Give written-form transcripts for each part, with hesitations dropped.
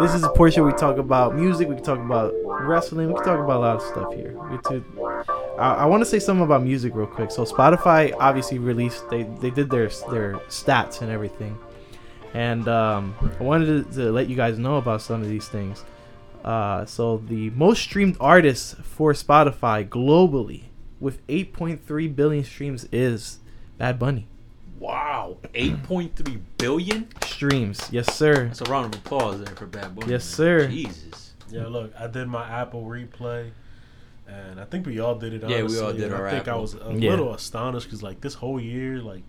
This is a portion we talk about music, we can talk about wrestling, we can talk about a lot of stuff here. I want to say something about music real quick. So Spotify obviously released, they did their stats and everything. And I wanted to let you guys know about some of these things. So the most streamed artist for Spotify globally with 8.3 billion streams is Bad Bunny. Wow, 8.3 billion streams. Yes, sir. That's a round of applause there for Bad Bunny. Yes, sir. Jesus. Yeah, look, I did my Apple replay, and I think we all did it. Honestly. Yeah, we all did our Apple. I think I was a little astonished because, like, this whole year, like,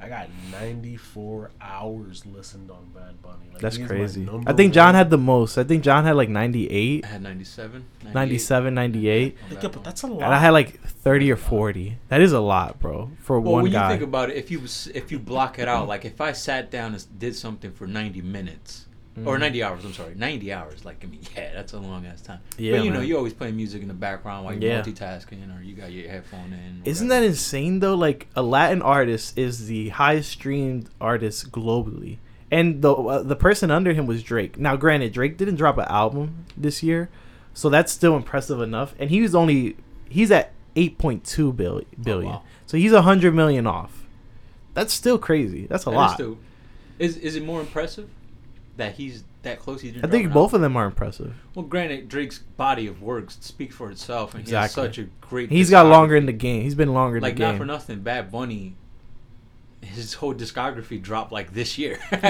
I got 94 hours listened on Bad Bunny. Like, that's crazy. I think John had the most. I think John had like 98. I had 97. 98. Yeah, but that's a lot. And I had like 30 or 40. That is a lot, bro, for one guy. Well, when you think about it, if you block it out, like if I sat down and did something for 90 minutes, or 90 hours, I'm sorry, 90 hours. Like, I mean, yeah, that's a long-ass time. Yeah, but, you know, you're always playing music in the background while you're multitasking or you got your headphone in. Isn't that insane, though? Like, a Latin artist is the highest-streamed artist globally. And the person under him was Drake. Now, granted, Drake didn't drop an album this year, so that's still impressive enough. And he's at 8.2 billion. Oh, wow. So he's 100 million off. That's still crazy. That's a lot. Is it more impressive? That he's that close. I think both of them are impressive. Well, granted, Drake's body of work speaks for itself, and exactly. He has such a great. He's got longer in the game. He's been longer in the game. Like, not for nothing, Bad Bunny, his whole discography dropped like this year. You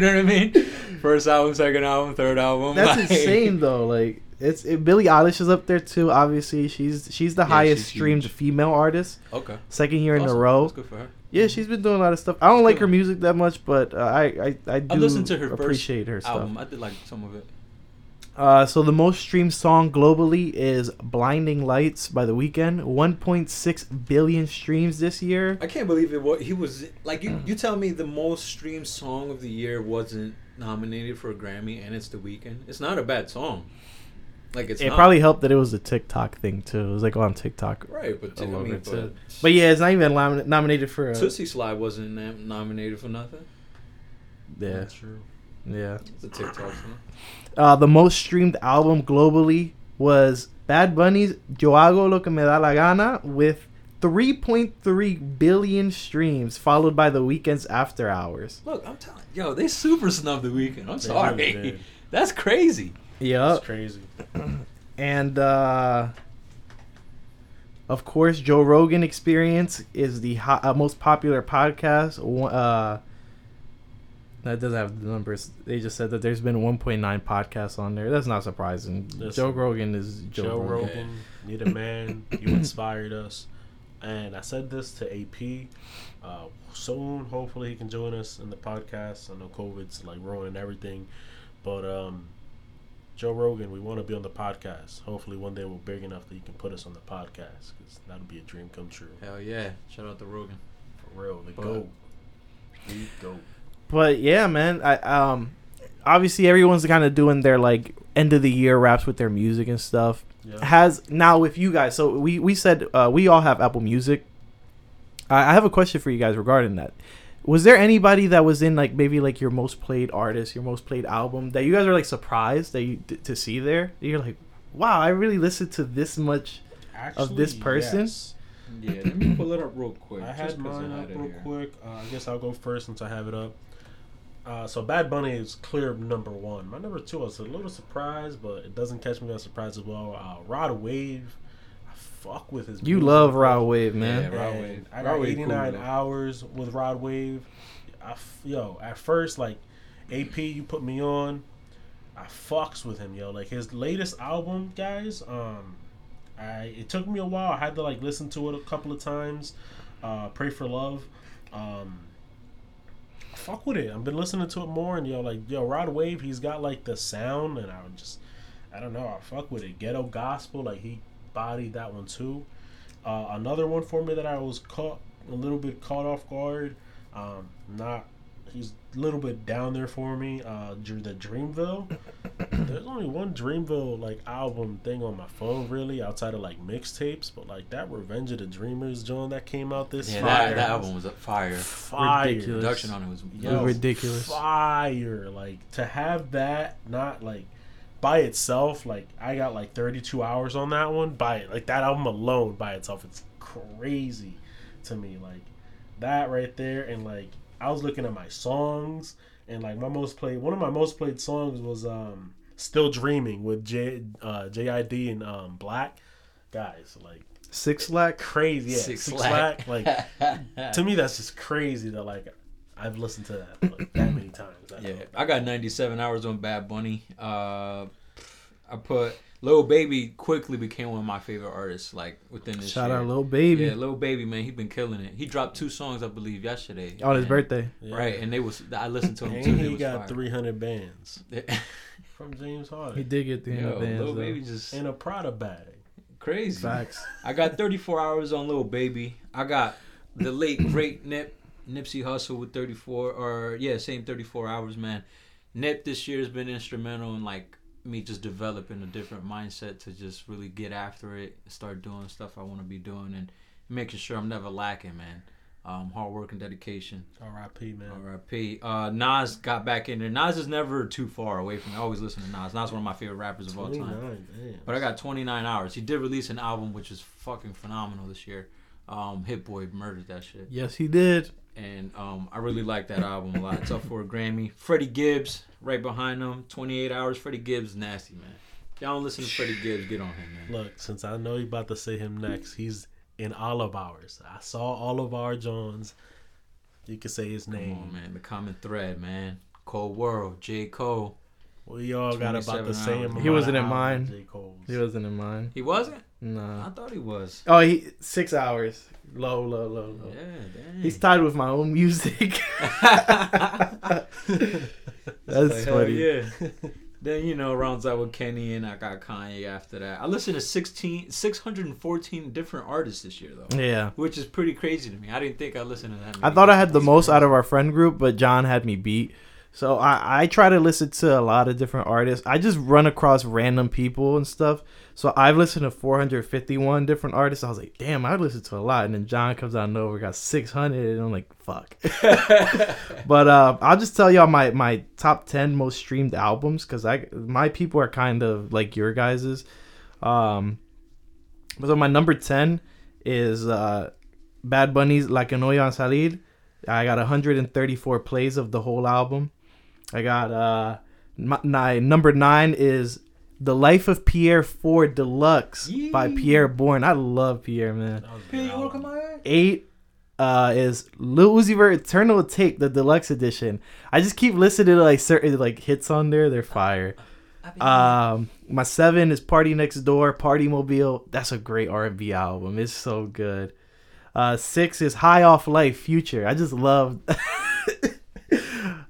know what I mean? First album, second album, third album. That's insane, though. Like Billie Eilish is up there too. Obviously, she's the highest streamed female artist. Okay. Second year in a row. That's good for her. Yeah, she's been doing a lot of stuff. I don't like her music that much, but I do listen to her appreciate her stuff. I did like some of it. So the most streamed song globally is "Blinding Lights" by The Weeknd. 1.6 billion streams this year. I can't believe it. He was like, you tell me the most streamed song of the year wasn't nominated for a Grammy, and it's The Weeknd. It's not a bad song. Like it probably helped that it was a TikTok thing too. It was like on TikTok, right? But yeah, it's not even nominated for. Tootsie Slide wasn't nominated for nothing. Yeah, that's true. Yeah, it's a TikTok thing. The most streamed album globally was Bad Bunny's "Yo Hago Lo Que Me Da La Gana" with 3.3 billion streams, followed by The Weeknd's "After Hours." Look, I'm telling you, they super snubbed The Weeknd. I'm sorry, that's crazy. Yeah, it's crazy. And of course, Joe Rogan Experience is the most popular podcast. That doesn't have the numbers. They just said that there's been 1.9 podcasts on there. That's not surprising. Listen, Joe Rogan is Joe Rogan. Need a man. You inspired us. And I said this to AP. Soon, hopefully, he can join us in the podcast. I know COVID's like ruining everything, but Joe Rogan, we want to be on the podcast. Hopefully one day we're big enough that you can put us on the podcast, because that would be a dream come true. Hell yeah. Shout out to Rogan. For real. The GOAT. But yeah, man. I obviously everyone's kind of doing their like end of the year wraps with their music and stuff. Yeah. Now with you guys, so we said we all have Apple Music. I have a question for you guys regarding that. Was there anybody that was in like maybe like your most played artist, your most played album that you guys were like surprised that you to see there? You're like, wow, I really listened to this much of this person. Yes. Yeah, let me pull it up real quick. I had mine up real quick. I guess I'll go first since I have it up. So Bad Bunny is clear number one. My number two, I was a little surprised, but it doesn't catch me as surprised as well. Rod Wave. Fuck with his music. You love Rod Wave, man. Yeah, Rod Wave. I got 89 hours with Rod Wave. Yo, at first, like, AP, you put me on. I fucks with him, yo. Like, his latest album, guys, it took me a while. I had to, like, listen to it a couple of times. Pray for Love. Fuck with it. I've been listening to it more, and, yo, Rod Wave, he's got, like, the sound, and I don't know, I fuck with it. Ghetto Gospel, like, he bodied that one too. Another one for me that I was caught off guard. Not he's a little bit down there for me. The Dreamville. There's only one Dreamville like album thing on my phone really, outside of like mixtapes. But like that Revenge of the Dreamers joint that came out this year. Yeah, that album was fire. Ridiculous. Production on it was ridiculous. Fire. Like to have that not like by itself. Like I got like 32 hours on that one. Like that album alone by itself, it's crazy to me. Like that right there, and like I was looking at my songs, and like my most played, one of my most played songs was "Still Dreaming" with JID and Black guys. Like 6LACK, crazy, yeah, 6LACK. Like to me, that's just crazy that like I've listened to that like, that many times. I got 97 hours on Bad Bunny. I put Lil Baby quickly became one of my favorite artists. Like within this shout year. Out Lil Baby. Yeah, Lil Baby, man, he been killing it. He dropped 2 songs, I believe, yesterday. On his birthday, yeah. Right? And I listened to him and too. And he got fire. 300 bands from James Harden. He did get 300 bands. Lil Baby just in a Prada bag. Crazy. Facts. I got 34 hours on Lil Baby. I got the late great Nipsey Hussle with 34, or yeah, same 34 hours, man. Nip this year has been instrumental in like me just developing a different mindset to just really get after it, start doing stuff I want to be doing, and making sure I'm never lacking, man. Hard work and dedication. R.I.P., man. R.I.P. Nas got back in there. Nas is never too far away from me. I always listen to Nas. Nas is one of my favorite rappers of all time. Damn. But I got 29 hours. He did release an album which is fucking phenomenal this year. Hit Boy murdered that shit. Yes, he did. And I really like that album a lot. It's up for a Grammy. Freddie Gibbs, right behind him, 28 hours. Freddie Gibbs, nasty, man. Y'all don't listen to Freddie Gibbs, get on him, man. Look, since I know you're about to say him next, he's in all of ours. I saw all of our Johns. You can say his name. Come on, man. The common thread, man. Cold World, J. Cole. We all got about the same amount. He wasn't in mine. J. Cole's. He wasn't in mine. He wasn't? No. I thought he was. Oh, 6 hours. Low. Yeah, dang. He's tied with my own music. That's funny. Yeah. Then, you know, rounds out with Kenny, and I got Kanye after that. I listened to 614 different artists this year, though. Yeah. Which is pretty crazy to me. I didn't think I listened to that many. I thought I had the most out of our friend group, but John had me beat. So I try to listen to a lot of different artists. I just run across random people and stuff. So I've listened to 451 different artists. I was like, damn, I listened to a lot. And then John comes out and over, got 600. And I'm like, fuck. But I'll just tell y'all my top 10 most streamed albums. Because my people are kind of like your guys's. So my number 10 is Bad Bunny's La Que No Iban a Salir. I got 134 plays of the whole album. I got number 9 is The Life of Pierre 4 Deluxe by Pierre Bourne. I love Pierre, man. Pierre, you welcome my eye? 8 is Lil Uzi Vert Eternal Tape, the Deluxe Edition. I just keep listening to like certain like hits on there. They're fire. My 7 is Party Next Door, Party Mobile. That's a great R&B album. It's so good. 6 is High Off Life, Future. I just love...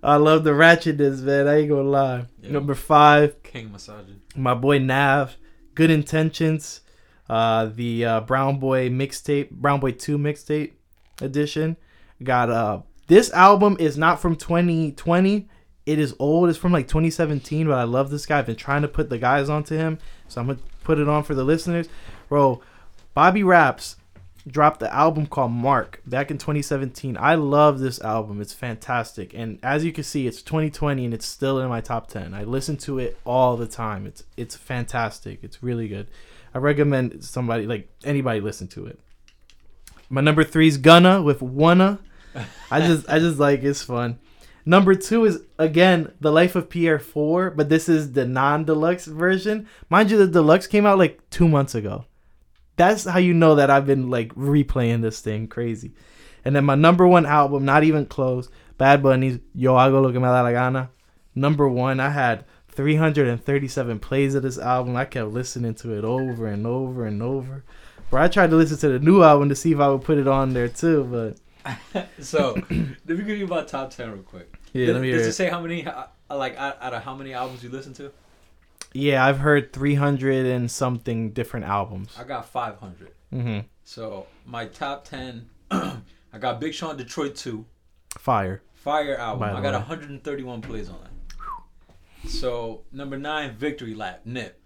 I love the ratchetness, man. I ain't gonna lie. Yeah. Number 5. King Massaging. My boy Nav. Good Intentions. The Brown Boy mixtape. Brown Boy 2 mixtape edition. Got this album is not from 2020. It is old. It's from like 2017, but I love this guy. I've been trying to put the guys onto him. So I'm gonna put it on for the listeners. Bro, Bobby Raps dropped the album called Mark back in 2017. I love this album. It's fantastic. And as you can see, it's 2020 and it's still in my top 10. I listen to it all the time. It's fantastic. It's really good. I recommend somebody, like anybody, listen to it. My number 3 is Gunna with Wanna. I just like, it's fun. Number 2 is, again, The Life of Pierre 4, but this is the non-deluxe version. Mind you, the deluxe came out like 2 months ago. That's how you know that I've been like replaying this thing crazy. And then my number 1 album, not even close, Bad Bunny's Yo Hago Lo Que Me Da La Gana. Number 1, I had 337 plays of this album. I kept listening to it over and over and over. Bro, I tried to listen to the new album to see if I would put it on there too, but... So, let me give you my top 10 real quick. Yeah, let me hear it. Does it say how many, like, out of how many albums you listen to? Yeah, I've heard 300 and something different albums. I got 500. Mm-hmm. So my top 10, I got Big Sean, Detroit 2. Fire. fire album. I got 131 plays on it. So, number 9, Victory Lap, Nip.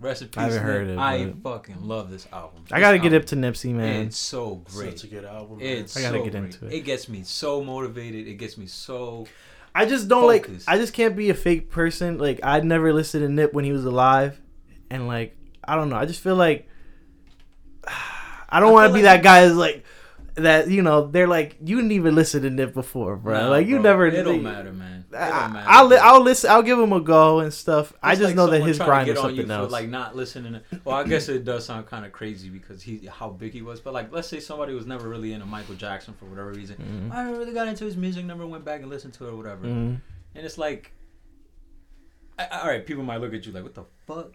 Rest in peace, I haven't heard it. I fucking love this album. I gotta get up to Nipsey, man. It's so great. Such a good album. It's I gotta get into it. It gets me so motivated. It gets me so. I just don't focused. Like. I just can't be a fake person. Like, I never listened to Nip when he was alive, and like, I don't know. I just feel like I don't want to be like that guy. That's like that. You know, they're like, you didn't even listen to Nip before, bro. No, like, you never. It don't matter, man. I'll listen. I'll give him a go and stuff. It's I just like know that his grind is something else. For, like, not listening. Well, I guess it does sound kind of crazy because how big he was. But like, let's say somebody was never really into Michael Jackson for whatever reason. Mm-hmm. I never really got into his music. Never went back and listened to it or whatever. Mm-hmm. And it's like, all right, people might look at you like, what the fuck?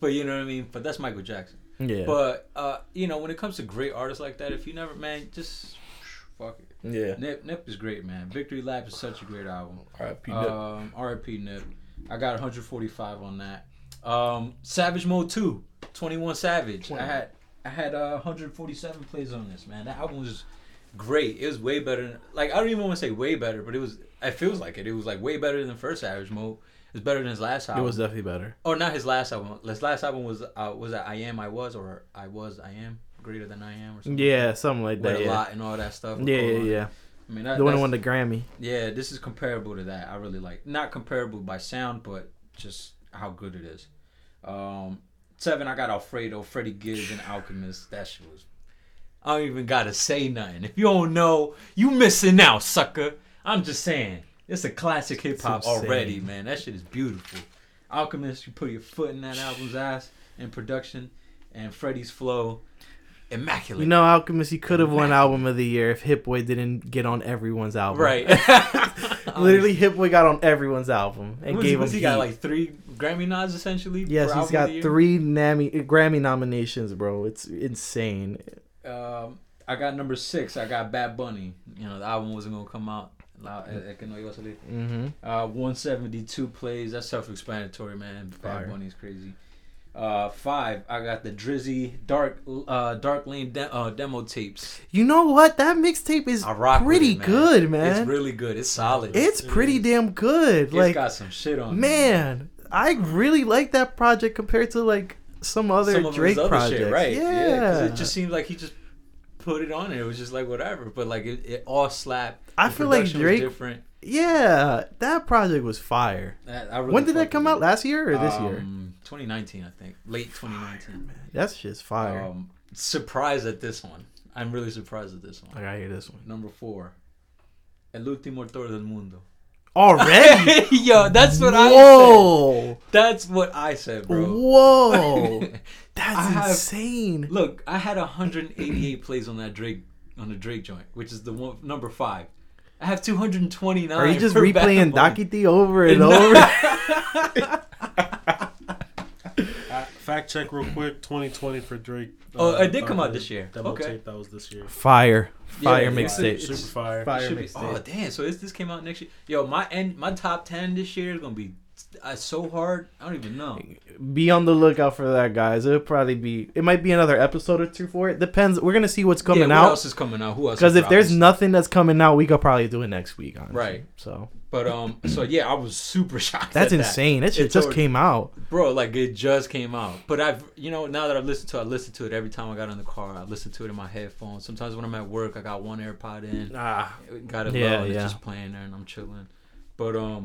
But you know what I mean. But that's Michael Jackson. Yeah. But you know, when it comes to great artists like that, if you never, man, just fuck it. Yeah. Nip is great, man. Victory Lap is such a great album. R.I.P. Nip. R.I.P. Nip. I got 145 on that. Savage Mode 2, 21 Savage. 20. I had 147 plays on this, man. That album was great. It was way better than, like, I don't even want to say way better, but it feels like it. It was like way better than the first Savage Mode. It's better than his last album. It was definitely better. Oh, not his last album. His last album was that I Am I Was, or I Was I Am, Greater Than I Am, or something. Yeah, something like that. With a lot and all that stuff. Yeah. I mean, the one that won the Grammy. Yeah, this is comparable to that. I really like, not comparable by sound, but just how good it is. 7, I got Alfredo, Freddie Gibbs, and Alchemist. That shit was. I don't even gotta say nothing. If you don't know, you missing out, sucker. I'm just saying. It's a classic hip-hop already, man. That shit is beautiful. Alchemist, you put your foot in that album's ass in production. And Freddie's flow, immaculate. You know, Alchemist, he could have won Album of the Year if Hit Boy didn't get on everyone's album. Right. Literally, Hit Boy got on everyone's album. And he got like 3 Grammy nods, essentially? Yes, he's got 3 Grammy nominations, bro. It's insane. I got number 6. I got Bad Bunny. You know, the album wasn't going to come out. Mm-hmm. 172 plays. That's self-explanatory, man. Bad Bunny's crazy. 5, I got the Drizzy Dark Lane Demo Tapes. You know what? That mixtape is pretty good, man. It's really good. It's solid. It's pretty damn good. It's like, got some shit on it. Man, I really like that project compared to like some other Drake project. Shit, right? Yeah, because it just seemed like he just put it on and it was just like whatever, but like it all slapped. I feel like Drake different. Yeah, that project was fire. When did that come out? Last year or this year? 2019, I think. Late 2019. Fire, man. That's just fire. Surprised at this one. I'm really surprised at this one. I gotta hear this one. Number 4, El Último Tour del Mundo. Already? Yo, that's what I said. That's what I said, bro. Whoa. That's insane. Look, I had 188 plays on that Drake, on the Drake joint, which is the one, number 5. I have 229. Are you just replaying Dakiti over and over? Fact check real quick. 2020 for Drake. It did come out this year. Tape, that was this year. Fire mixtape. Super fire. Fire mixtape. Oh damn! So this came out next year. Yo, my top 10 this year is gonna be so hard. I don't even know. Be on the lookout for that, guys. It might be another episode or 2 for it. Depends. We're gonna see what's coming out. What else is coming out? Who else? Because if there's nothing that's coming out, we could probably do it next week. Honestly. Right. So. But so yeah, I was super shocked. That's insane. That shit just came out, bro. Like it just came out. But now that I've listened to, I listened to it every time I got in the car. I listened to it in my headphones. Sometimes when I'm at work, I got one AirPod in. Got it low and it's just playing there, and I'm chilling. But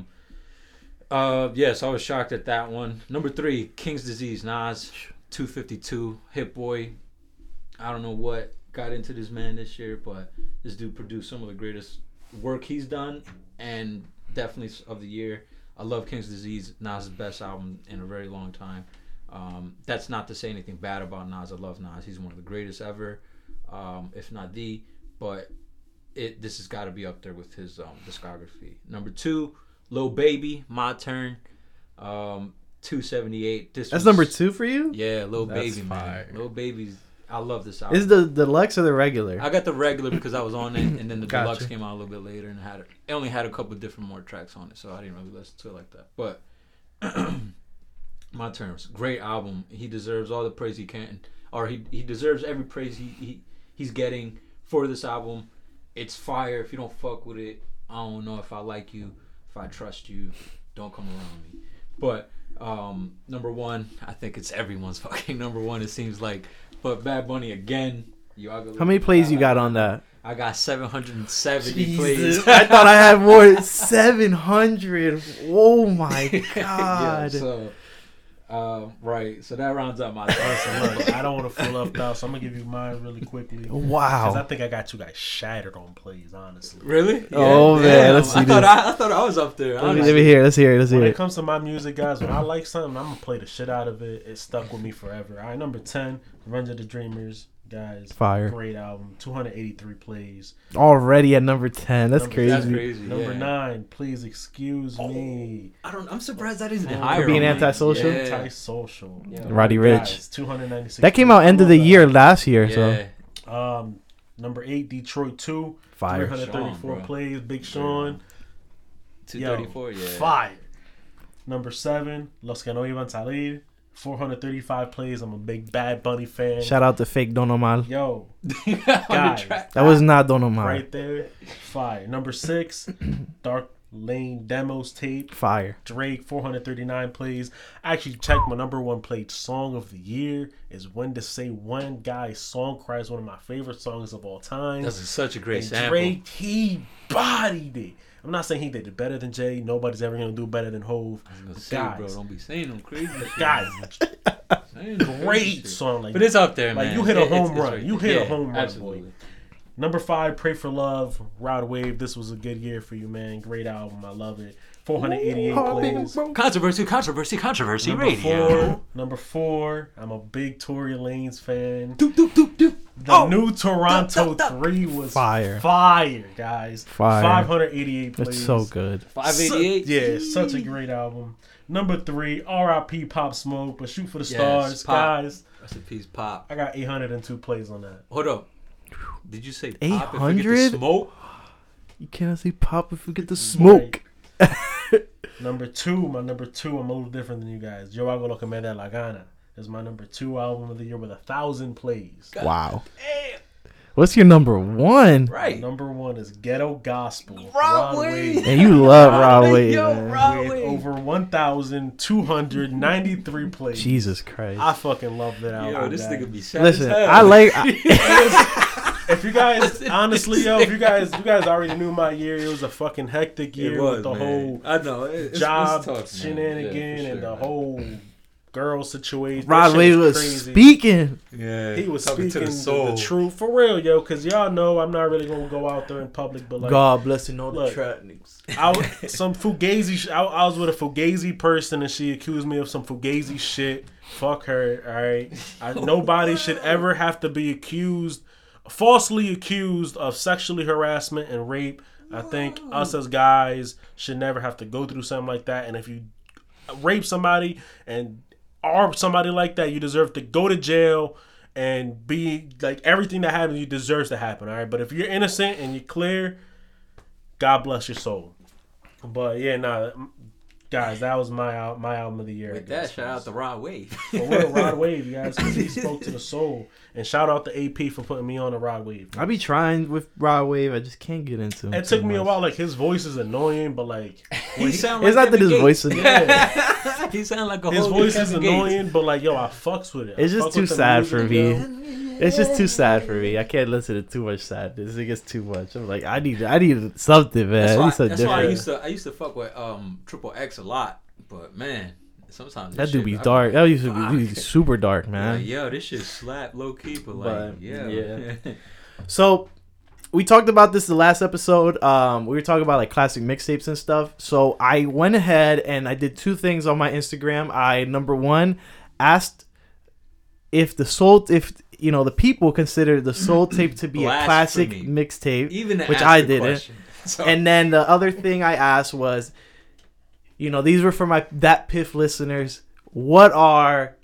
yes, I was shocked at that one. Number 3, King's Disease, Nas, 252, Hit Boy. I don't know what got into this man this year, but this dude produced some of the greatest work he's done, and definitely of the year. I love King's Disease, Nas' best album in a very long time. That's not to say anything bad about Nas. I love Nas. He's one of the greatest ever, if not the. But this has got to be up there with his discography. Number 2. Lil Baby, My Turn, 278. That's number 2 for you? Yeah, Lil Baby, man. Lil Baby's, I love this album. Is the deluxe or the regular? I got the regular because I was on it, and then the deluxe came out a little bit later, and it only had a couple different more tracks on it, so I didn't really listen to it like that. But My Turn, great album. He deserves all the praise he can, or he deserves every praise he's getting for this album. It's fire. If you don't fuck with it, I don't know if I like you, if I trust you, don't come around me. But number one, I think it's everyone's fucking number one, it seems like. But Bad Bunny again. How many plays you got on that? I got 770 plays. I thought I had more. 700. Oh my God. Yeah, so, right. So that rounds up my thoughts. Look, I don't want to fool up though, so I'm gonna give you mine really quickly. Wow. Because I think I got you guys shattered on plays, honestly. Really? Yeah. Oh man. Yeah, let's see. I thought I was up there. Let me hear. Let's hear. Let's hear. When it comes to my music, guys, when I like something, I'm gonna play the shit out of it. It stuck with me forever. All right, number 10, Revenge of the Dreamers. Guys, fire, great album, 283 plays. Already at number 10, that's crazy. That's crazy. Number 9, Please Excuse Me. I'm surprised that isn't higher. For being antisocial, antisocial. Yeah. Roddy Ricch, 296. That came out end of the year last year. Yeah. So, number 8, Detroit 2, fire, 334 plays. Big Sean, 234. Yeah, fire. Number 7, Los Que No Iban Salir. 435 plays. I'm a big Bad Bunny fan. Shout out to fake Don Omar. Yo, guys, that was not Don Omar. Right there, fire. Number 6, Dark Lane Demos Tape. Fire. Drake, 439 plays. I actually checked my number one played song of the year is When to Say One. Guys, Song Cry is one of my favorite songs of all time. That's such a great sample. Drake, he bodied it. I'm not saying he did it better than Jay. Nobody's ever gonna do better than Hov. I was gonna say, guys, bro, don't be saying them crazy shit. Guys, great song, like, but it's up there, like, man. You hit a home run. Right. You hit a home run, boy. Number 5, Pray for Love, Rod Wave. This was a good year for you, man. Great album, I love it. 488 plays. Controversy. Number radio. Number four. I'm a big Tory Lanez fan. The new Toronto 3 was fire, guys. Fire. 588 plays. It's so good. 588. Yeah, such a great album. Number 3, R.I.P. Pop Smoke, but Shoot for the Stars, Pop. Guys. That's a piece, Pop. I got 802 plays on that. Hold up. Did you say 800? Smoke? You cannot say Pop if we get the smoke. Right. number two, I'm a little different than you guys. Yo Hago Lo Que Me Da La Gana is my number 2 album of the year with 1,000 plays. Wow. Damn. What's your number 1? Right. Number 1 is Ghetto Gospel. Rod Wave. And you love Rod Wave. With over 1,293 plays. Jesus Christ. I fucking love that album. Yo, this nigga be sad. Listen, I like. If you guys, honestly, yo, if you guys already knew my year, it was a fucking hectic year with the whole job shenanigan and the whole girl situation. Rod Wave was crazy. Speaking. Yeah, he was talking speaking to the soul. The truth for real, yo. Because y'all know I'm not really gonna go out there in public, but like, God blessing all the trap niggas. Some fugazi. I was with a fugazi person, and she accused me of some fugazi shit. Fuck her. All right. Nobody should ever have to be falsely accused of sexually harassment and rape. I think us as guys should never have to go through something like that. And if you rape somebody or somebody like that, you deserve to go to jail and be like everything that happens, you deserves to happen. All right. But if you're innocent and you're clear, God bless your soul. But yeah, guys, that was my album of the year. With that, shout out to Rod Wave. But we're Rod Wave, you guys, because he spoke to the soul. And shout out to AP for putting me on the Rod Wave. I be trying with Rod Wave, I just can't get into him. It took me a while. Like, his voice is annoying, but like, he sound like it's not that his voice is annoying. He sound like a his voice is annoying, but like, yo, I fucks with it. It's just too sad for me. It's just too sad for me. I can't listen to too much sadness. It gets too much. I'm like, I need something, man. That's why I used to fuck with Triple X a lot, but man, sometimes that dude be dark. That used to be super dark, man. Yeah, yo, this shit slap low key, but like, yeah. So we talked about this the last episode. We were talking about like classic mixtapes and stuff. So I went ahead and I did 2 things on my Instagram. I number 1 asked if you know, the people consider the Soul Tape to be a classic mixtape, which I didn't. So. And then the other thing I asked was, you know, these were for my That Piff listeners. What are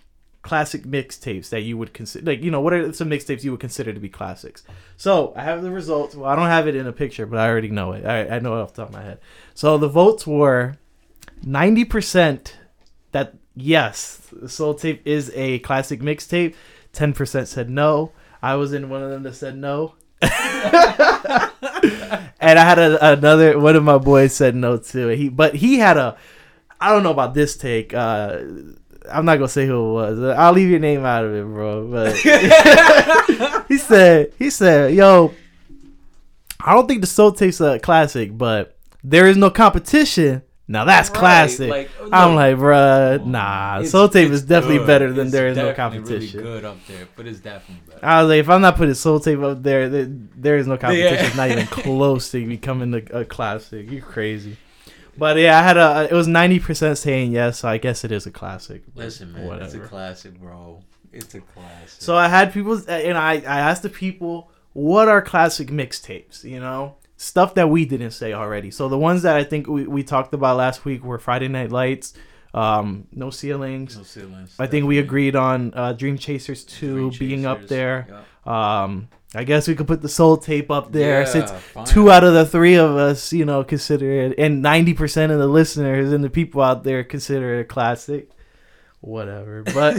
classic mixtapes that you would consider? Like, you know, what are some mixtapes you would consider to be classics? So I have the results. Well, I don't have it in a picture, but I already know it. I know it off the top of my head. So the votes were 90% that, yes, the Soul Tape is a classic mixtape. 10% said no. I was in one of them that said no. And I had another one of my boys said no to it. But he had a, I don't know about this take. I'm not gonna say who it was. I'll leave your name out of it, bro. But he said, "Yo, I don't think the Soul Tape's a classic, but there is no competition. Now that's classic." Like, I'm like, bruh, nah. Soul Tape is definitely good. Better than There Is No Competition. Really good up there, but it's definitely better. I was like, if I'm not putting Soul Tape up there, There Is No Competition. Yeah. It's not even close to becoming a classic. You crazy. But yeah, I had it was 90% saying yes, so I guess it is a classic. Listen, man, whatever. It's a classic, bro. It's a classic. So I had people, and I asked the people, what are classic mixtapes, you know? Stuff that we didn't say already. So the ones that I think we talked about last week were Friday Night Lights, No Ceilings. No Ceilings. I think we agreed on Dream Chasers 2 being up there. Yeah. I guess we could put the Soul Tape up there, since finally 2 out of the 3 of us, you know, consider it, and 90% of the listeners and the people out there consider it a classic. Whatever, but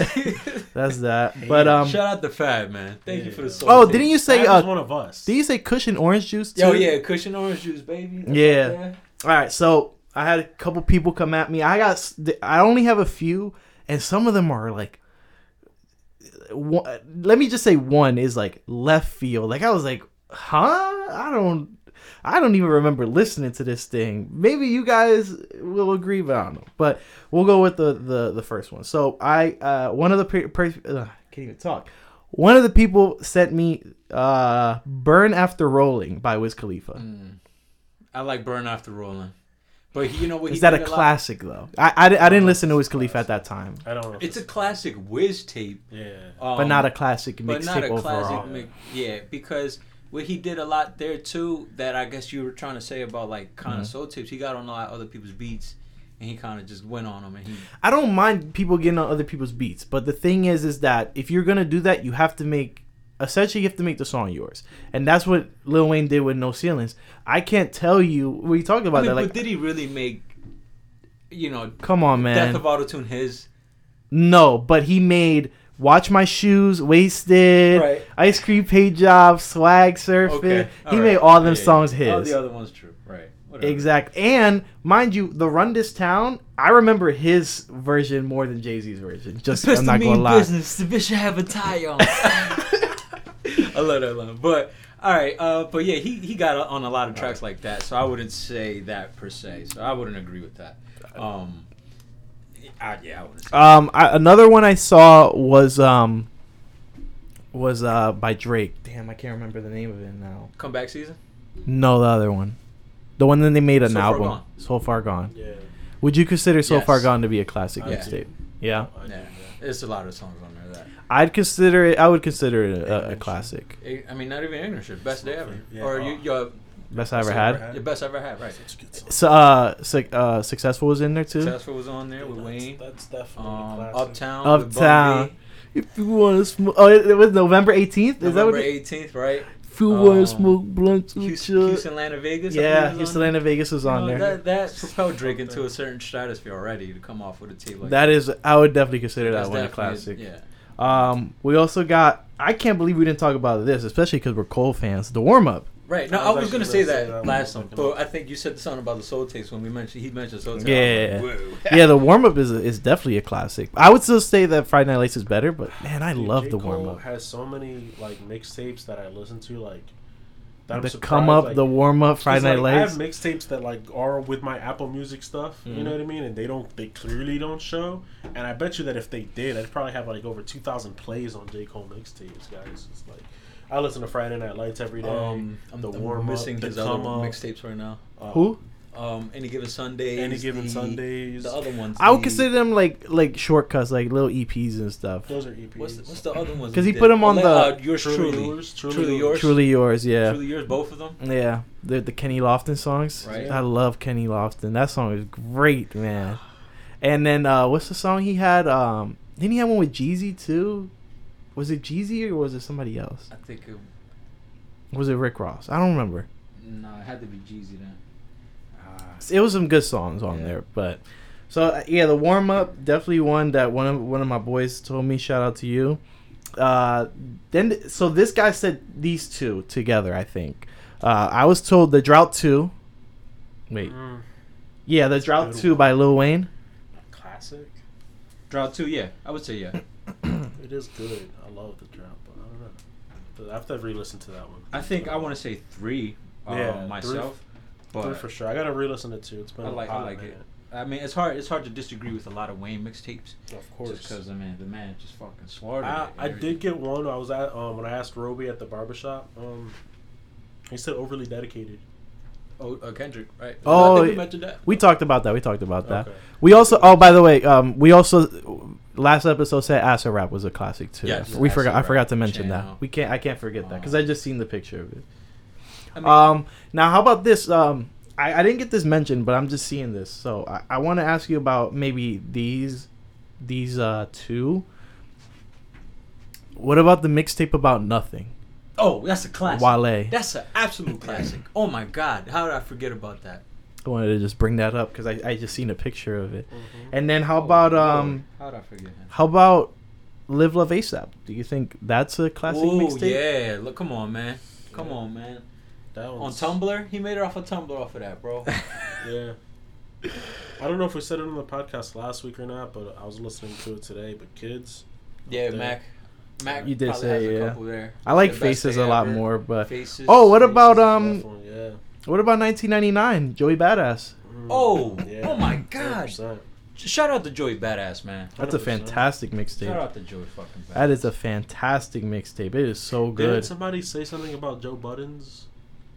that's that. Hey, but shout out the Fab, man. Thank you for the Soul Tape. Didn't you say Fab was one of us? Did you say Cushion Orange Juice too? Oh yeah, Cushion Orange Juice, baby. That's all right. So I had a couple people come at me. I only have a few, and some of them are like, let me just say one is like left field. Like I was like, huh? I don't even remember listening to this thing. Maybe you guys will agree, but I don't know. But we'll go with the first one. So One of the people sent me "Burn After Rolling" by Wiz Khalifa. I like "Burn After Rolling," but you know what? Is that a classic though? I didn't listen to Wiz Khalifa at that time. I don't know. It's a classic Wiz tape, but not a classic mixtape overall. Because what he did a lot there too, that I guess you were trying to say about like kind of soul tips. He got on a lot of other people's beats, and he kind of just went on them. I don't mind people getting on other people's beats, but the thing is that if you're gonna do that, you have to make the song yours, and that's what Lil Wayne did with No Ceilings. I can't tell you we talked about that. But did he really make? You know, come on, man. Death of Autotune his. No, but he made Watch My Shoes, Wasted, Ice Cream Paint Job, Swag Surfing. Okay. He made all them songs his. All the other ones true. Right. Whatever. Exactly. And mind you, the Run This Town, I remember his version more than Jay-Z's version. Just I'm not going to lie. Business. The bitch should have a tie on. I love that line. But all right. But yeah, he got on a lot of tracks like that. So I wouldn't say that per se. So I wouldn't agree with that. I would say. Another one I saw was by Drake. Damn, I can't remember the name of it now. Comeback Season? No, the other one. The one that they made an album. So Far Gone. Yeah. Would you consider So Far Gone to be a classic mixtape? Yeah. Yeah. There's a lot of songs on there that I'd consider it. I would consider it a classic. I mean, not even ignorant shit. Best Day Ever. Yeah. Or your Best I Ever Had. Your Best I Ever Had, right? So, Successful was in there too. Successful was on there with Wayne. That's definitely Uptown. If you want to smoke, it was November 18th. November 18th, right? If you want to smoke blunts, Houston, Atlanta, Vegas. Yeah, Houston, Atlanta, Vegas was on there. That propelled Drake into a certain stratosphere already to come off with a tape like that. I would definitely consider that one a classic. Yeah. We also got. I can't believe we didn't talk about this, especially because we're Cole fans. The Warm Up. Right. No, I was going to say that last song, but I think you said the song about the Soul Tapes when he mentioned Soul Tapes. Yeah. Like, yeah, The Warm Up is definitely a classic. I would still say that Friday Night Lights is better, but man, I love J. The Warm Up. Cole has so many like mixtapes that I listen to, like that the Come Up, like, The Warm Up, Friday Night Lights. I have mixtapes that like are with my Apple Music stuff, you know what I mean? And they clearly don't show. And I bet you that if they did, I'd probably have like over 2,000 plays on J. Cole mixtapes, guys. It's like I listen to Friday Night Lights every day. I'm missing his other mixtapes right now. Who? Any Given Sundays. The other ones. I would consider them like shortcuts, like little EPs and stuff. Those are EPs. What's the other ones? Because he put them on the Yours Truly Yours. Truly Yours, yeah. Truly Yours, both of them? Yeah. The Kenny Lofton songs. Right. I love Kenny Lofton. That song is great, man. And then what's the song he had? Didn't he have one with Jeezy, too? Was it Jeezy or was it somebody else? I think it was it Rick Ross? I don't remember. No, it had to be Jeezy then. It was some good songs on there, but so yeah, The Warm Up definitely one that one of my boys told me. Shout out to you. Then so this guy said these two together. I think I was told The Drought 2. Wait. Mm. Yeah, The Drought 2 by Lil Wayne. Classic. Drought 2, yeah. I would say yeah. It is good. I love The Drought, but I don't know. But I've never re-listened to that one. I think I want to say 3 myself. 3 for sure. I got to re-listen to 2. It's been I like it. I mean, it's hard to disagree with a lot of Wayne mixtapes. Of course. Just because, I mean, the man just fucking slaughtered it. I did get one. I was at when I asked Roby at the barbershop. He said overly dedicated. Oh, Kendrick, right. Oh, I think we talked about that. Okay. We also, by the way, we also, last episode said Acid Rap was a classic, too. Yes, we forgot. I forgot to mention that. I can't forget that because I just seen the picture of it. I mean, now, how about this? I didn't get this mentioned, but I'm just seeing this. So I want to ask you about maybe these two. What about the mixtape about nothing? Oh, that's a classic. Wale. That's an absolute classic. Oh, my God. How did I forget about that? I wanted to just bring that up because I just seen a picture of it. Mm-hmm. And then how about... how did I forget him? How about Live Love ASAP? Do you think that's a classic mixtape? Oh, yeah. Look, come on, man. That one's... On Tumblr? He made it off of Tumblr off of that, bro. Yeah. I don't know if we said it on the podcast last week or not, but I was listening to it today. But kids... Yeah, Mac you did say yeah. There. I like Faces a lot more, but Faces, what about 1999? Joey Badass. Oh my God! 100%. Shout out to Joey Badass, man. That's a fantastic mixtape. Shout out to Joey fucking Badass. That is a fantastic mixtape. It is so good. Did somebody say something about Joe Budden's?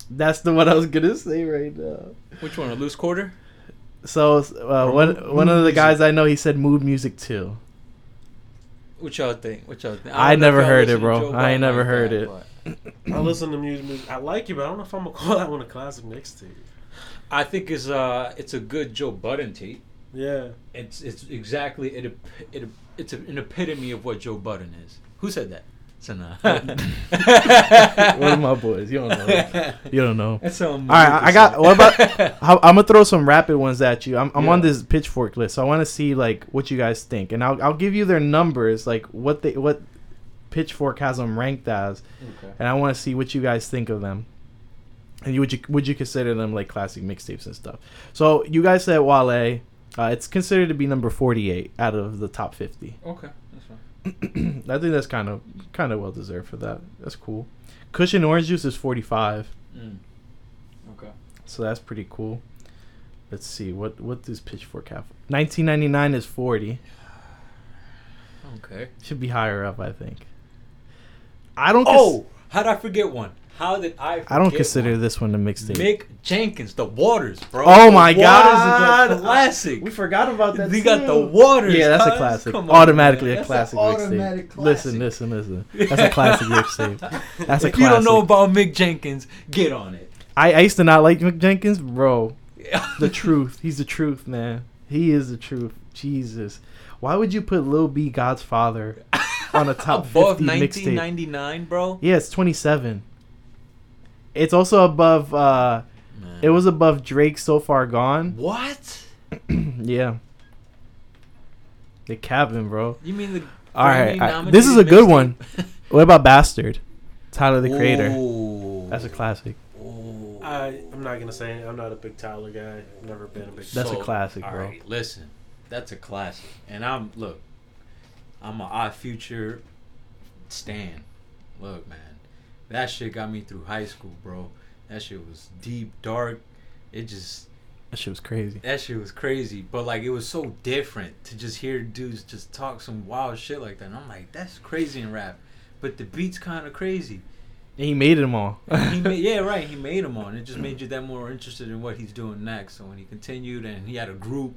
That's the one I was gonna say right now. Which one? A Loose Quarter? So one of the guys I know, he said Mood Music too. What y'all think? I never heard it, bro. I ain't never heard it. I listen to music. I like it, but I don't know if I'm gonna call that one a classic mixtape. I think it's a good Joe Budden tape. Yeah. It's exactly it's an epitome of what Joe Budden is. Who said that? It's one of my boys. You don't know. That's all right. I got. What about? I'm gonna throw some rapid ones at you. I'm on this Pitchfork list, so I want to see like what you guys think, and I'll give you their numbers, like what Pitchfork has them ranked as, okay. And I want to see what you guys think of them, and would you consider them like classic mixtapes and stuff? So you guys said Wale. It's considered to be number 48 out of the top 50. Okay. I think that's kind of well deserved for that. That's cool. Cushion Orange Juice is 45. Mm. Okay. So that's pretty cool. Let's see what does Pitchfork have. 1999 is 40. Okay. Should be higher up, I think. I don't. How did I forget one? How did I? Forget I don't consider one? This one a mixtape. Mick Jenkins, The Waters, bro. Oh my God, Waters is a classic. We forgot about that. We got The Waters. Yeah, that's a classic. Automatically a classic mixtape. Listen. That's a classic mixtape. That's a classic. If you don't know about Mick Jenkins, get on it. I used to not like Mick Jenkins, bro. The truth. He's the truth, man. He is the truth. Jesus, why would you put Lil B God's Father on a top 50 mixtape? Above 1999, bro. Yeah, it's 27. It's also above, it was above Drake's So Far Gone. What? Yeah. The cabin, bro. You mean the... All right. This is a good one. What about Bastard? Tyler, the Creator. That's a classic. I'm not going to say anything. I'm not a big Tyler guy. I've never been a big... That's a classic, bro. All right, listen. That's a classic. And I'm an I Future stan. Look, man. That shit got me through high school, bro. That shit was deep, dark. That shit was crazy. But, like, it was so different to just hear dudes just talk some wild shit like that. And I'm like, that's crazy in rap. But the beat's kind of crazy. And he made them all. He made them all. And it just made you that more interested in what he's doing next. So when he continued and he had a group,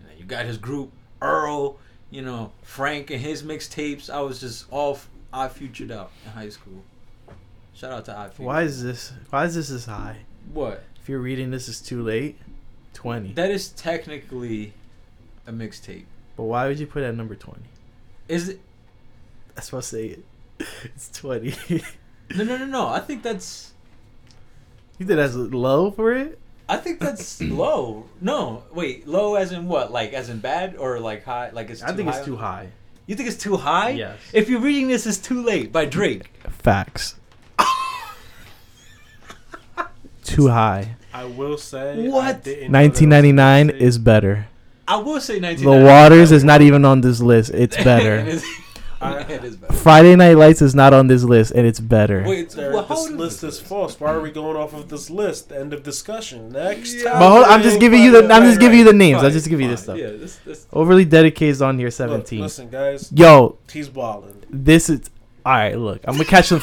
and then you got his group, Earl, Frank and his mixtapes. I was just I futured out in high school. Shout out to I Future. Why is this high? What? If you're reading this is too late, 20. That is technically a mixtape. But why would you put it at number 20? Is it? That's why I say it. It's 20. No. I think that's... You think that's low for it? I think that's low. No, wait. Low as in what? Like as in bad or like high? Like it's. I think it's too high. You think it's too high? Yes. If you're reading this is too late by Drake. Facts. too high. I will say, what? 1999 is better. I will say 1999. The Waters is not even on this list. It's better. It is better. Friday Night Lights is not on this list, and it's better. Wait, this list is false. Why are we going off of this list? End of discussion. Next. Yeah, time. I'm just giving you the. I'm just giving you the names. I'll just give you this stuff. Yeah, this. Overly Dedicated is on here. 17. Look, listen, guys. Yo, he's balling. This is. All right, look, I'm gonna catch I'm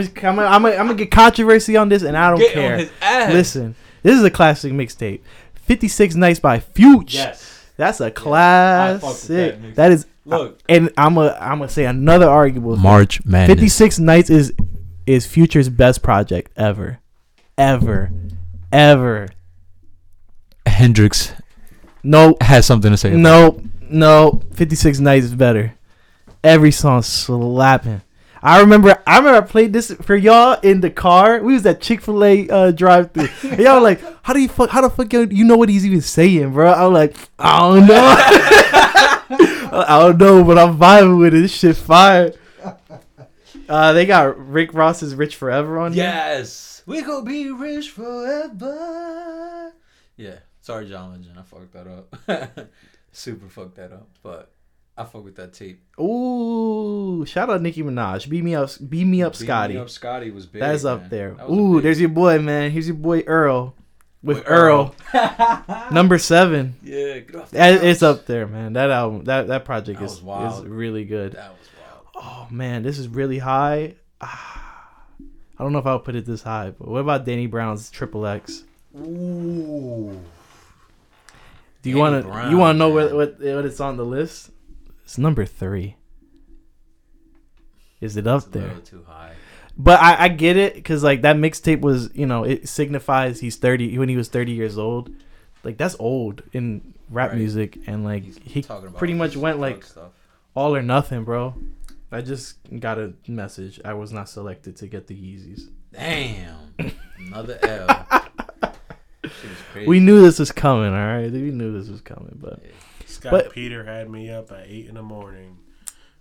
gonna get controversy on this, and I don't care. On his ass. Listen, this is a classic mixtape. 56 Nights by Future. Yes, that's a classic. Yes, that is. Look, and I'm gonna say another arguable. March Madness. 56 Nights is Future's best project ever. Hendrix. Nope. Has something to say. About it. No. 56 Nights is better. Every song slapping. I remember I played this for y'all in the car. We was at Chick-fil-A drive through. Y'all were like, how the fuck you know what he's even saying, bro? I'm like, I don't know. I don't know, but I'm vibing with it. This shit fire. They got Rick Ross's Rich Forever on here. Yes. We gonna be rich forever. Yeah. Sorry, John Legend. I fucked that up. Super fucked that up. But I fuck with that tape. Ooh, shout out Nicki Minaj. Beat me up, Scotty. Beat me up, Scotty was big. That's up there. Ooh, there's your boy, man. Here's your boy Earl with Earl. Number 7. Yeah, get off the couch. It's up there, man. That album, that project is really good. That was wild. Oh man, this is really high. I don't know if I'll put it this high, but what about Danny Brown's XXX? Ooh. Do you want to? You want to know what it's on the list? It's number 3. Is it up there? A little too high. But I get it, because like that mixtape was, you know, it signifies he's 30 when he was 30 years old. Like that's old in rap music, and like he pretty much went like all or nothing, bro. I just got a message. I was not selected to get the Yeezys. Damn, another L. Shit was crazy. We knew this was coming, all right. but. Yeah. Scott Peter had me up at 8 in the morning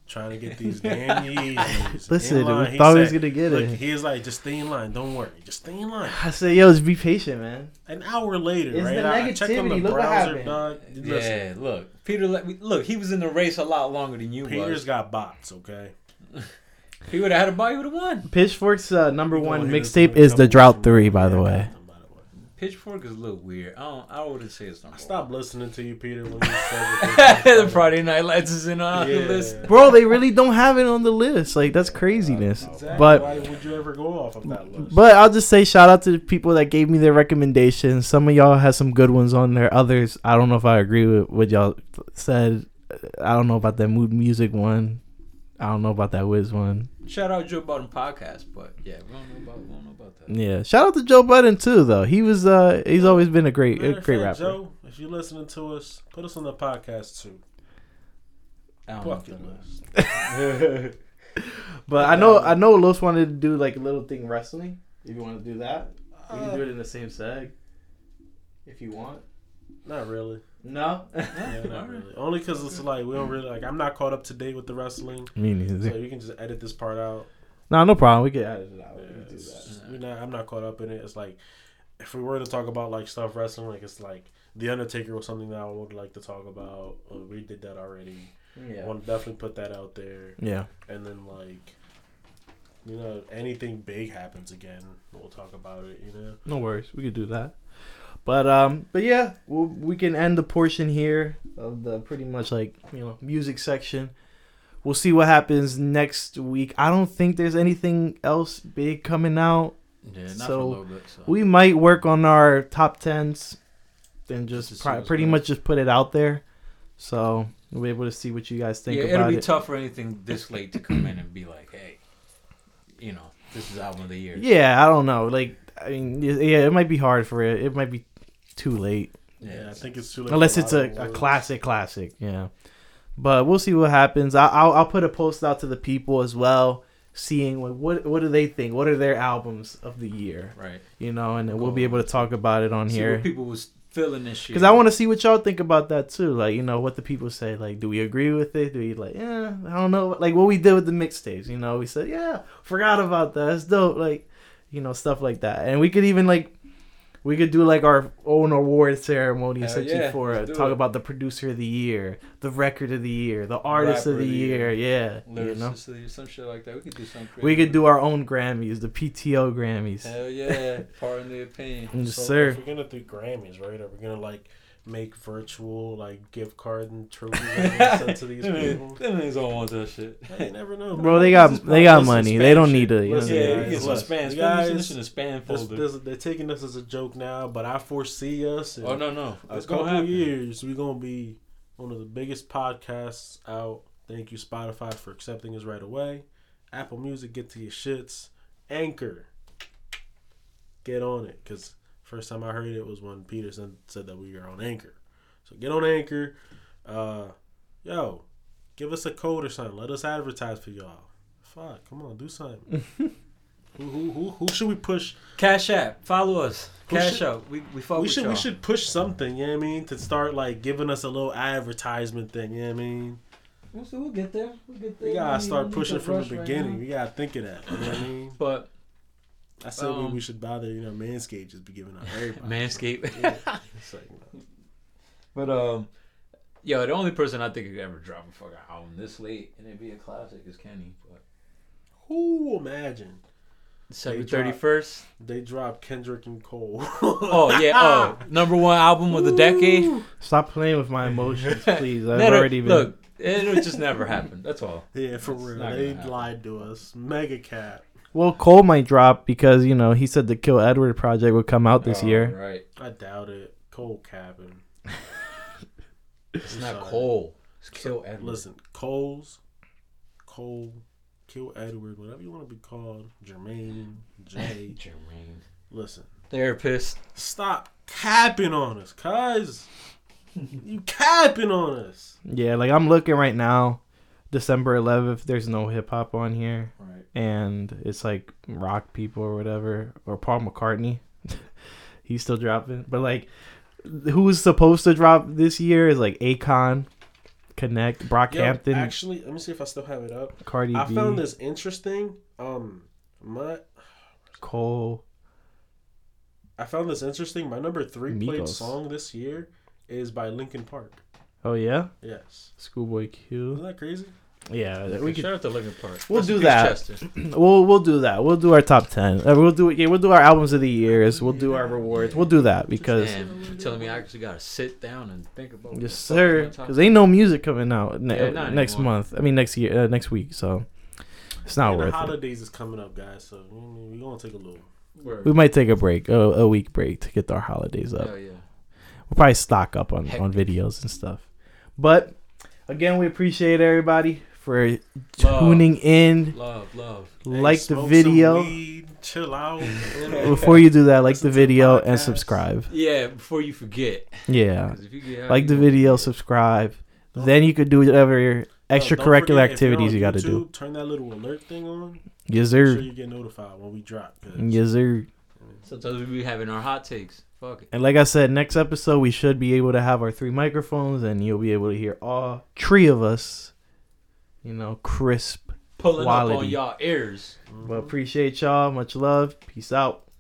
trying to get these damn Yeezys. Listen, we thought he was going to get it. He was like, just stay in line. Don't worry. Just stay in line. I said, yo, just be patient, man. An hour later, it's right? The negativity. I checked on the browser, dog. Yeah, look. Peter, he was in the race a lot longer than you were. Peter's got bots, okay? He would have had a bot, he would have won. Pitchfork's number 1 mixtape is The Drought 3, by the way. Pitchfork is a little weird. I wouldn't say it's not. I stopped listening to you, Peter, when you said the Friday Night Lights is on the list. Bro, they really don't have it on the list. Like, that's craziness. Exactly. But why would you ever go off of that list? But I'll just say shout out to the people that gave me their recommendations. Some of y'all had some good ones on there. Others, I don't know if I agree with what y'all said. I don't know about that Mood Music one. I don't know about that Wiz one. Shout out Joe Budden podcast, but yeah, we don't know about that. Yeah, shout out to Joe Budden too, though. He was he's always been a great rapper. Joe, if you're listening to us, put us on the podcast too. Bucket list. But I know Los wanted to do like a little thing wrestling. If you want to do that, we can do it in the same seg. If you want. Not really. No? Yeah, not really. Only because it's like, we don't really, like, I'm not caught up to date with the wrestling. Me neither. So you can just edit this part out. No problem. We can edit it out. Yeah, we can do that. I'm not caught up in it. It's like, if we were to talk about, like, stuff wrestling, like, it's like, The Undertaker was something that I would like to talk about. We did that already. Yeah. I want to definitely put that out there. Yeah. And then, like, you know, anything big happens again, we'll talk about it, you know? No worries. We could do that. But yeah, we can end the portion here of the pretty much like, you know, music section. We'll see what happens next week. I don't think there's anything else big coming out. Yeah, not for a little bit. So we might work on our top 10s and just pretty much just put it out there. So we'll be able to see what you guys think about it. Yeah, it'll be tough for anything this late to come in and be like, hey, you know, this is album of the year. Yeah, I don't know. Like, I mean, yeah, it might be hard for it. It might be too late. Yeah, I think it's too late. Unless it's a classic. Yeah, but we'll see what happens. I'll put a post out to the people as well, seeing what do they think? What are their albums of the year? Right. You know, and then we'll be able to talk about it on here. See what people was feeling this year. Because I want to see what y'all think about that too. Like, you know, what the people say. Like, do we agree with it? Do we like? Yeah, I don't know. Like what we did with the mixtapes. You know, we said, yeah, forgot about that. It's dope. Like, you know, stuff like that. And we could even like We could do like our own award ceremony talk about the producer of the year, the record of the year, the artist of the year, lyricist of the year, some shit like that. We could do something. We could do our own Grammys, the PTO Grammys. Hell yeah, pardon the opinion. Yes, sir. If we're gonna do Grammys, right? Are we gonna like make virtual like gift card and trophies sent to these people? Them niggas don't want that shit. Hey, never know, bro. They got money. They don't need to. They're taking us as a joke now, but I foresee us. Oh no, it's gonna happen. A couple years, we're gonna be one of the biggest podcasts out. Thank you, Spotify, for accepting us right away. Apple Music, get to your shits. Anchor, get on it, cause. First time I heard it was when Peterson said that we were on Anchor. So get on Anchor. Give us a code or something. Let us advertise for y'all. Fuck, come on, do something. Who should we push? Cash App, follow us. We should push something, you know what I mean? To start like giving us a little advertisement thing, you know what I mean? We'll get there. We gotta start pushing from the beginning. Right, we gotta think of that, you know what I mean? But I said we should bother, Manscaped just be giving out everybody. Manscaped. Yeah. But, the only person I think could ever drop a fucking album this late and it'd be a classic is Kenny. But who imagine? December 31st? They dropped Kendrick and Cole. Oh, yeah. Oh, number one album of the decade. Stop playing with my emotions, please. Look, it just never happened. That's all. Yeah, for real. They lied to us. Mega Cat. Well, Cole might drop because, he said the Kill Edward project would come out this year. Right. I doubt it. Cole cabin. It's not Cole. It's Kill Edward. Listen, Cole, Kill Edward, whatever you want to be called. Jermaine, Jay. Jermaine. Listen. Therapist. Stop capping on us, cuz. You capping on us. Yeah, like I'm looking right now. December 11th, there's no hip-hop on here. Right. And it's like rock people or whatever. Or Paul McCartney. He's still dropping. But like, who's supposed to drop this year is like Akon, Connect, Brockhampton. Actually, let me see if I still have it up. Cardi B. I found this interesting. Cole. I found this interesting. My number 3 played song this year is by Linkin Park. Oh, yeah? Yes. Schoolboy Q. Isn't that crazy? Yeah, we could shout out to Linkin Park. We'll do that. We'll do that. We'll do our top 10. We'll do it. Yeah, we'll do our albums of the years. We'll do our rewards. We'll do that because you're telling me I actually gotta sit down and think about. Yes, sir. Because ain't no music coming out next month. I mean next week. So it's not worth it. The holidays is coming up, guys. So we're gonna take a little. We might take a break, a week break to get our holidays up. Oh yeah. We'll probably stock up on videos and stuff. But again, we appreciate everybody for tuning in. Love. Like the video. Chill out. Before you do that, like the video and subscribe. Yeah, before you forget. Yeah. Like the video, subscribe. Then you could do whatever extracurricular activities you got to do. Turn that little alert thing on. Yes, sir. Make sure you get notified when we drop. Yes, sir. Sometimes we be having our hot takes. Fuck it. And like I said, next episode we should be able to have our 3 microphones, and you'll be able to hear all 3 of us. Crisp, pulling quality up on y'all ears. Well, appreciate y'all. Much love. Peace out.